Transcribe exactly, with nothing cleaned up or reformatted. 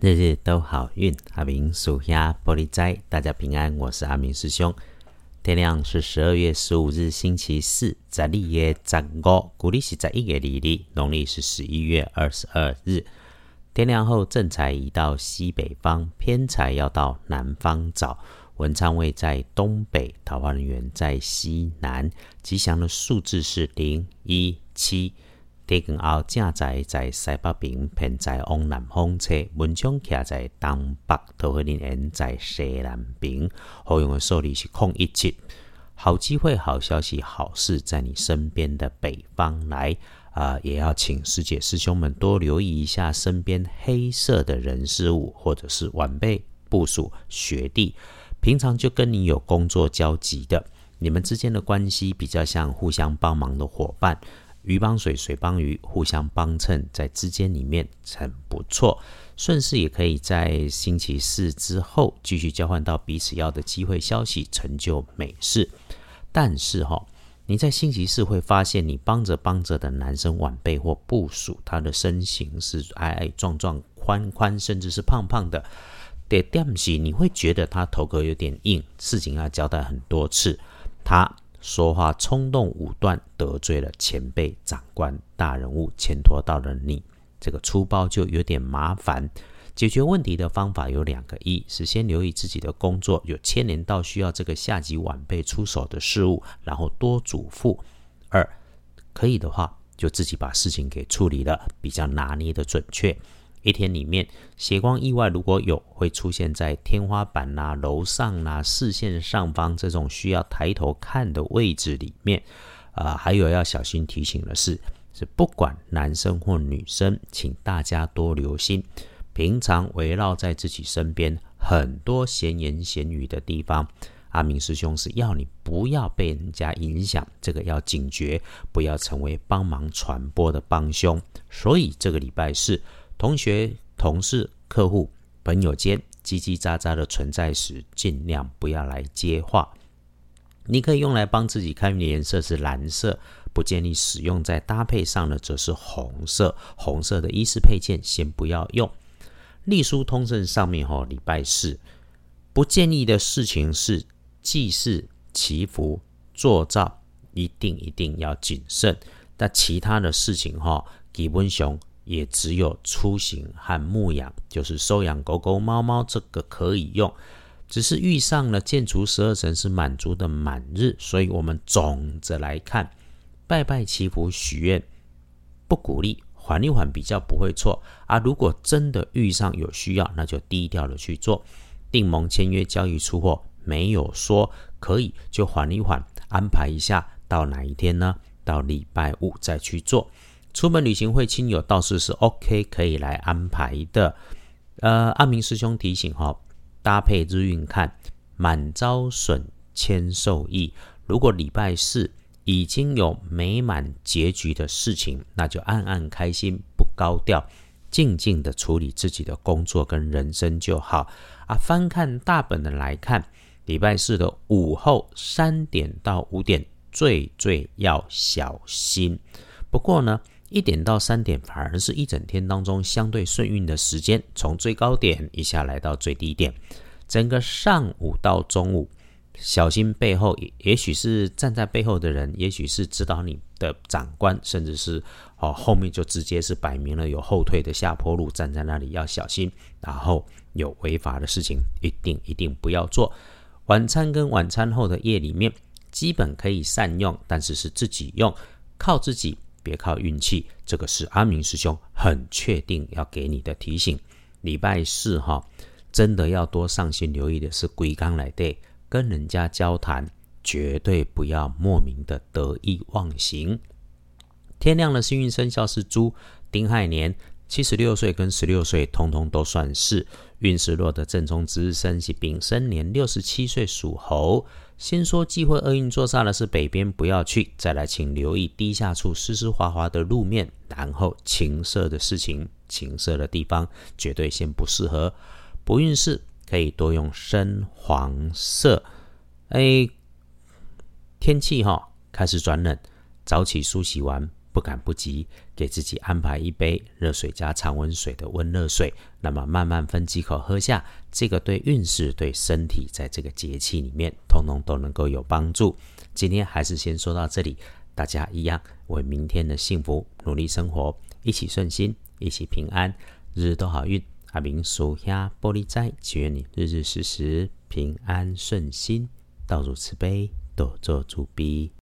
日日都好运，阿明属下玻璃斋，大家平安，我是阿明师兄。天亮是十二月十五日星期四，在历月十五，古历是十一月二日，农历是十一月二十二日。天亮后正财移到西北方，偏财要到南方找。文昌位在东北，桃花人缘在西南。吉祥的数字是零一七。地根后正在在西北边，偏在往南方车；文昌徛在东北，桃花人缘在西南边。好用的数字是零一七。好机会、好消息、好事在你身边的北方来啊、呃！也要请师姐师兄们多留意一下身边黑色的人事物，或者是晚辈、部属、学弟，平常就跟你有工作交集的，你们之间的关系比较像互相帮忙的伙伴。鱼帮水，水帮鱼，互相帮衬，在之间里面很不错。顺势也可以在星期四之后继续交换到彼此要的机会消息，成就美事。但是哈、哦，你在星期四会发现，你帮着帮着的男生晚辈或部属，他的身形是矮矮壮壮、宽宽，甚至是胖胖的。得点是你会觉得他头壳有点硬，事情要交代很多次，他说话冲动武断，得罪了前辈、长官、大人物，牵拖到了你，这个出包就有点麻烦。解决问题的方法有两个：一是先留意自己的工作，有牵连到需要这个下级晚辈出手的事物，然后多嘱咐；二，可以的话，就自己把事情给处理了，比较拿捏的准确。一天里面，血光意外如果有，会出现在天花板啦、啊、楼上啦、啊、视线上方这种需要抬头看的位置里面。啊、呃，还有要小心提醒的是，是不管男生或女生，请大家多留心。平常围绕在自己身边很多闲言闲语的地方，阿明师兄是要你不要被人家影响，这个要警觉，不要成为帮忙传播的帮凶。所以这个礼拜是同学、同事、客户、朋友间叽叽喳喳的存在时，尽量不要来接话。你可以用来帮自己开运的颜色是蓝色，不建议使用在搭配上的则是红色。红色的衣饰配件先不要用。隶书通胜上面吼、哦，礼拜四不建议的事情是祭祀、祈福、做灶，一定一定要谨慎。但其他的事情吼、哦，基本上也只有出行和牧养，就是收养狗狗猫猫，这个可以用。只是遇上了建除十二神是满族的满日，所以我们总着来看，拜拜、祈福、许愿不鼓励，缓一缓比较不会错啊。如果真的遇上有需要，那就低调的去做。订盟、签约、交易、出货没有说可以，就缓一缓，安排一下到哪一天呢？到礼拜五再去做。出门旅行会亲友倒是是 OK 可以来安排的。呃，阿明师兄提醒哈、哦，搭配日运看，满招损，谦受益。如果礼拜四已经有美满结局的事情，那就暗暗开心，不高调，静静的处理自己的工作跟人生就好啊。翻看大本的来看，礼拜四的午后三点到五点最最要小心。不过呢，一点到三点反而是一整天当中相对顺运的时间，从最高点一下来到最低点。整个上午到中午，小心背后，也许是站在背后的人，也许是指导你的长官，甚至是、哦、后面就直接是摆明了有后退的下坡路，站在那里要小心。然后有违法的事情，一定一定不要做。晚餐跟晚餐后的夜里面，基本可以善用，但是是自己用，靠自己。别靠运气，这个是阿明师兄很确定要给你的提醒。礼拜四哈、哦，真的要多上心留意的是整天里面跟人家交谈，绝对不要莫名的得意忘形。天亮的幸运生肖是猪，丁亥年，七十六岁跟十六岁通通都算是。运势弱的正冲值日生是丙申年，六十七岁属猴。先说忌讳厄运坐煞的是北边，不要去。再来，请留意低下处湿湿滑滑的路面，然后情色的事情、情色的地方绝对先不适合。不运势可以多用深黄色。哎，天气哈、哦、开始转冷，早起梳洗完不赶不及，给自己安排一杯热水加常温水的温热水，那么慢慢分几口喝下，这个对运势、对身体在这个节气里面通通都能够有帮助。今天还是先说到这里，大家一样为明天的幸福努力生活，一起顺心，一起平安，日日都好运。阿明属下玻璃斋，祈愿你日日时时平安顺心，道主慈悲，多做主悲。